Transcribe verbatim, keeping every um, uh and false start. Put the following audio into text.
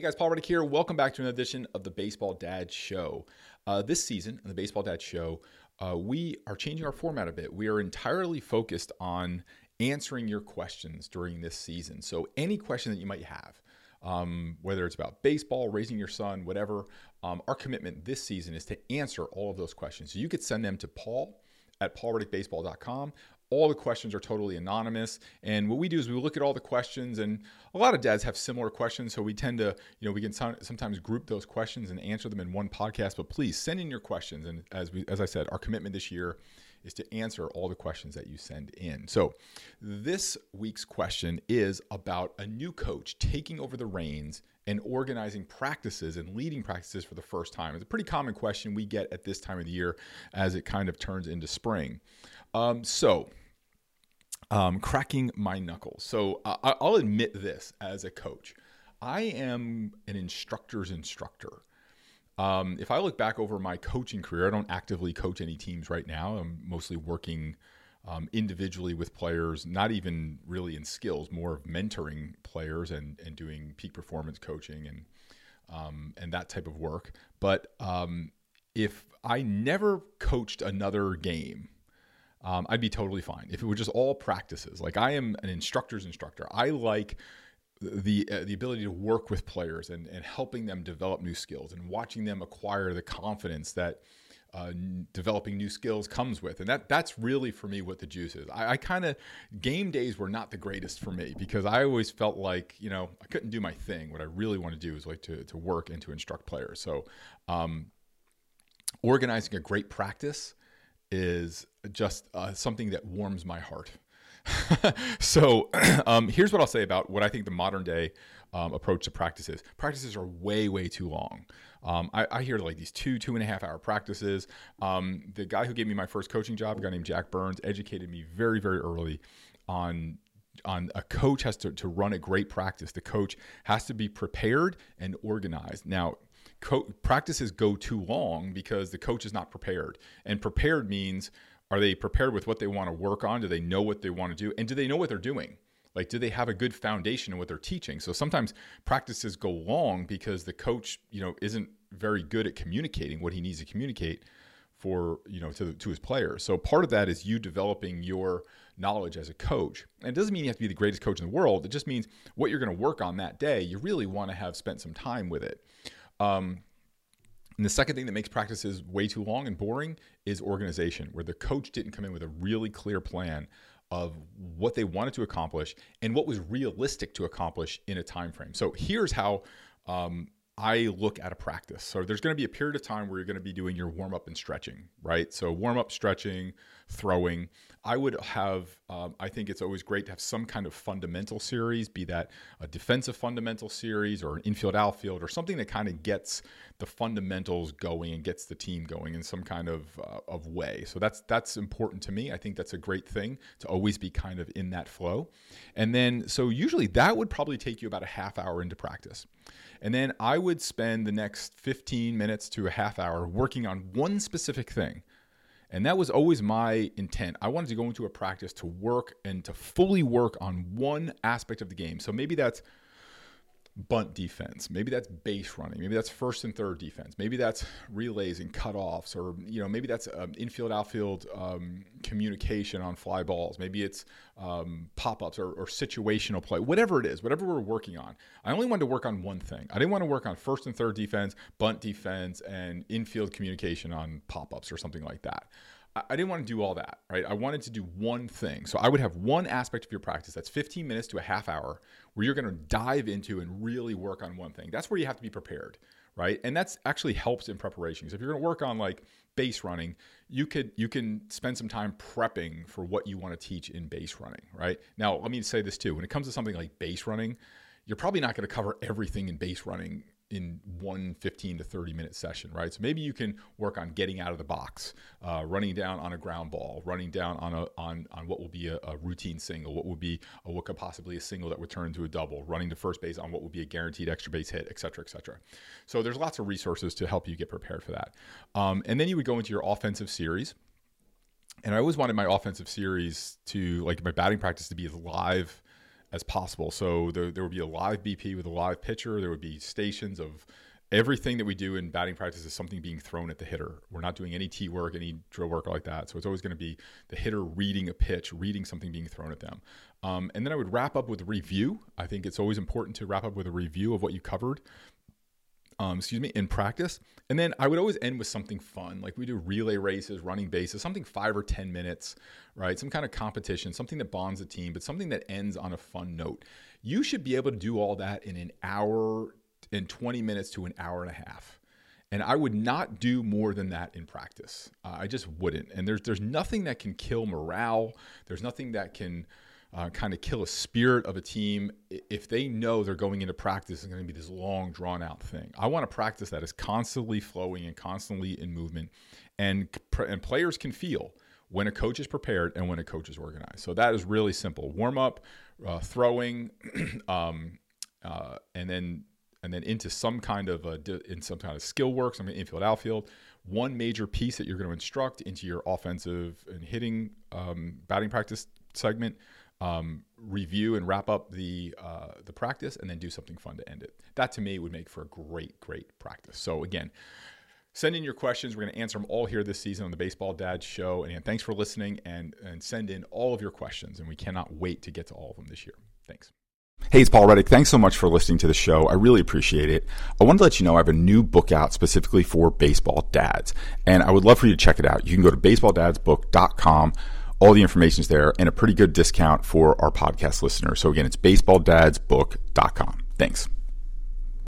Hey guys, Paul Reddick here. Welcome back to another edition of the Baseball Dad Show. Uh, this season, on the Baseball Dad Show, uh, we are changing our format a bit. We are entirely focused on answering your questions during this season. So any question that you might have, um, whether it's about baseball, raising your son, whatever, um, our commitment this season is to answer all of those questions. So you could send them to Paul at paul reddick baseball dot com. All the questions are totally anonymous, and what we do is we look at all the questions, and a lot of dads have similar questions, so we tend to, you know, we can sometimes group those questions and answer them in one podcast, but please send in your questions, and as we, as I said, our commitment this year is to answer all the questions that you send in. So this week's question is about a new coach taking over the reins and organizing practices and leading practices for the first time. It's a pretty common question we get at this time of the year as it kind of turns into spring. Um, so... Um, cracking my knuckles. So uh, I'll admit this as a coach. I am an instructor's instructor. Um, if I look back over my coaching career, I don't actively coach any teams right now. I'm mostly working um, individually with players, not even really in skills, more of mentoring players and, and doing peak performance coaching and um, and that type of work. But um, if I never coached another game, Um, I'd be totally fine if it were just all practices. Like, I am an instructor's instructor. I like the uh, the ability to work with players and, and helping them develop new skills and watching them acquire the confidence that uh, developing new skills comes with. And that that's really, for me, what the juice is. I, I kind of, game days were not the greatest for me because I always felt like, you know, I couldn't do my thing. What I really want to do is like to, to work and to instruct players. So um, organizing a great practice is just uh, something that warms my heart. So um, here's what I'll say about what I think the modern day um, approach to practice is. Practices are way, way too long. Um, I, I hear like these two, two and a half hour practices. Um, the guy who gave me my first coaching job, a guy named Jack Burns, educated me very, very early on on a coach has to, to run a great practice. The coach has to be prepared and organized. Now, co- practices go too long because the coach is not prepared. And prepared means, are they prepared with what they want to work on? Do they know what they want to do? And do they know what they're doing? Like, do they have a good foundation in what they're teaching? So sometimes practices go long because the coach, you know, isn't very good at communicating what he needs to communicate for, you know, to, to his players. So part of that is you developing your knowledge as a coach. And it doesn't mean you have to be the greatest coach in the world. It just means what you're going to work on that day, you really want to have spent some time with it. Um, And the second thing that makes practices way too long and boring is organization, where the coach didn't come in with a really clear plan of what they wanted to accomplish and what was realistic to accomplish in a time frame. So here's how um, I look at a practice. So there's going to be a period of time where you're going to be doing your warm-up and stretching, right? So warm-up, stretching, throwing. I would have, um, I think it's always great to have some kind of fundamental series, be that a defensive fundamental series or an infield, outfield, or something that kind of gets the fundamentals going and gets the team going in some kind of uh, of way. So that's that's important to me. I think that's a great thing to always be kind of in that flow. And then, so usually that would probably take you about a half hour into practice. And then I would spend the next fifteen minutes to a half hour working on one specific thing. And that was always my intent. I wanted to go into a practice to work and to fully work on one aspect of the game. So maybe that's bunt defense. Maybe that's base running. Maybe that's first and third defense. Maybe that's relays and cutoffs, or, you know, maybe that's um, infield, outfield um, communication on fly balls. Maybe it's um, pop-ups or, or situational play, whatever it is, whatever we're working on. I only wanted to work on one thing. I didn't want to work on first and third defense, bunt defense, and infield communication on pop-ups or something like that. I didn't want to do all that, right? I wanted to do one thing. So I would have one aspect of your practice that's fifteen minutes to a half hour where you're going to dive into and really work on one thing. That's where you have to be prepared, right? And that's actually helps in preparation. So if you're going to work on like base running, you could you can spend some time prepping for what you want to teach in base running, right? Now, let me say this too. When it comes to something like base running, you're probably not going to cover everything in base running in one fifteen to thirty minute session, right? So maybe you can work on getting out of the box, uh, running down on a ground ball, running down on a on on what will be a, a routine single, what will be a, what could possibly a single that would turn into a double, running to first base on what will be a guaranteed extra base hit, et cetera, et cetera. So there's lots of resources to help you get prepared for that. Um, and then you would go into your offensive series. And I always wanted my offensive series to, like my batting practice, to be as live as possible. So there, there would be a live B P with a live pitcher. There would be stations of everything that we do in batting practice is something being thrown at the hitter. We're not doing any T work, any drill work like that. So it's always going to be the hitter reading a pitch, reading something being thrown at them. Um, and then I would wrap up with review. I think it's always important to wrap up with a review of what you covered. Um, excuse me, in practice. And then I would always end with something fun. Like we do relay races, running bases, something five or ten minutes, right? Some kind of competition, something that bonds the team, but something that ends on a fun note. You should be able to do all that in an hour, in twenty minutes to an hour and a half. And I would not do more than that in practice. Uh, I just wouldn't. And there's, there's nothing that can kill morale. There's nothing that can Uh, kind of kill a spirit of a team if they know they're going into practice. It's going to be this long, drawn out thing. I want to practice that is constantly flowing and constantly in movement, and and players can feel when a coach is prepared and when a coach is organized. So that is really simple: warm up, uh, throwing, um, uh, and then and then into some kind of a, in some kind of skill work, some infield, outfield. One major piece that you're going to instruct into your offensive and hitting um, batting practice segment. Um, review and wrap up the uh, the practice, and then do something fun to end it. That to me would make for a great, great practice. So again, send in your questions. We're going to answer them all here this season on the Baseball Dad Show. And thanks for listening, and and send in all of your questions. And we cannot wait to get to all of them this year. Thanks. Hey, it's Paul Reddick. Thanks so much for listening to the show. I really appreciate it. I wanted to let you know I have a new book out specifically for baseball dads, and I would love for you to check it out. You can go to baseball dads book dot com. All the information is there, and a pretty good discount for our podcast listeners. So again, it's baseball dads book dot com. Thanks.